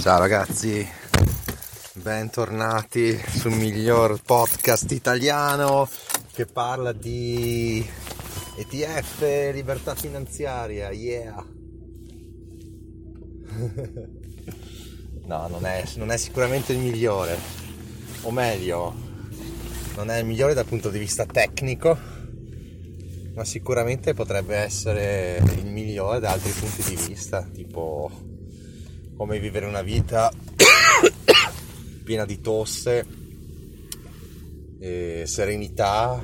Ciao ragazzi, bentornati sul miglior podcast italiano che parla di ETF, libertà finanziaria, yeah! No, non è sicuramente il migliore, o meglio, non è il migliore dal punto di vista tecnico, ma sicuramente potrebbe essere il migliore da altri punti di vista, tipo come vivere una vita piena di tosse, serenità,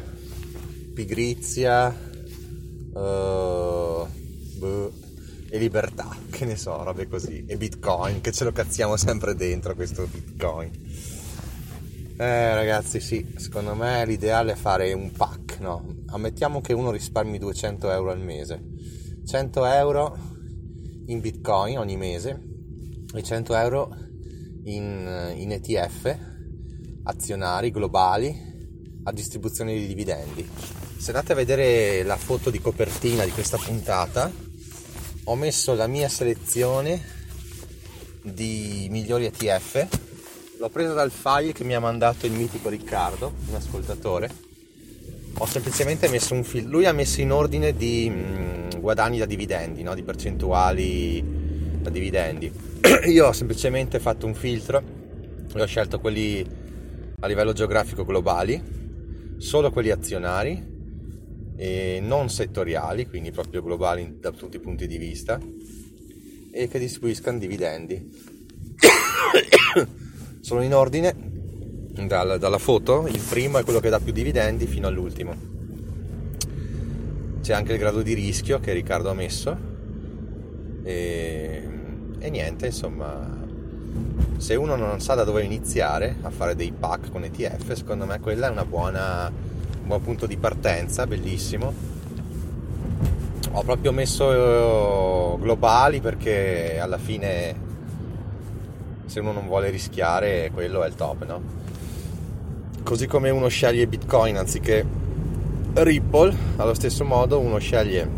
pigrizia, e libertà, che ne so, robe così, e Bitcoin, che ce lo cazziamo sempre dentro questo Bitcoin. Ragazzi, sì, secondo me l'ideale è fare un pack, no? Ammettiamo che uno risparmi 200 euro al mese, 100 euro in Bitcoin ogni mese e 100 euro in ETF, azionari globali a distribuzione di dividendi. Se andate a vedere la foto di copertina di questa puntata, ho messo la mia selezione di migliori ETF, l'ho presa dal file che mi ha mandato il mitico Riccardo, un ascoltatore. Ho semplicemente messo un file, lui ha messo in ordine di guadagni da dividendi, no? Di percentuali da dividendi. Io ho semplicemente fatto un filtro e ho scelto quelli a livello geografico globali, solo quelli azionari e non settoriali, quindi proprio globali da tutti i punti di vista, e che distribuiscano dividendi. Sono in ordine dalla foto, il primo è quello che dà più dividendi fino all'ultimo. C'è anche il grado di rischio che Riccardo ha messo e niente, insomma, se uno non sa da dove iniziare a fare dei pack con ETF, secondo me quella è un buon punto di partenza, bellissimo. Ho proprio messo globali perché alla fine se uno non vuole rischiare quello è il top, no? Così come uno sceglie Bitcoin anziché Ripple, allo stesso modo uno sceglie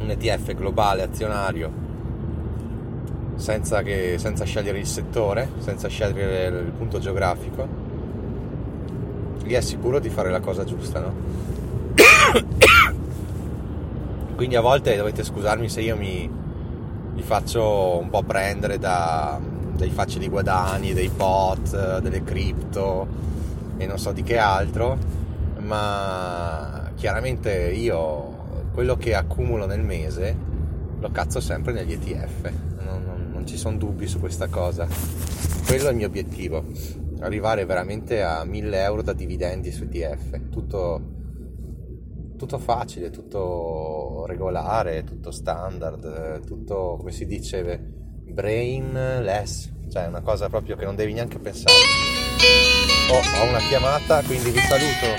un ETF globale azionario senza scegliere il settore, senza scegliere il punto geografico, lì è sicuro di fare la cosa giusta, no? Quindi a volte dovete scusarmi se io mi faccio un po' prendere dai facili guadagni, dei pot, delle cripto e non so di che altro, ma chiaramente io quello che accumulo nel mese lo cazzo sempre negli ETF, non ci sono dubbi su questa cosa. Quello è il mio obiettivo, arrivare veramente a 1000 euro da dividendi su ETF, tutto facile, tutto regolare, tutto standard, tutto, come si dice, brainless, cioè una cosa proprio che non devi neanche pensare. Ho una chiamata, quindi vi saluto,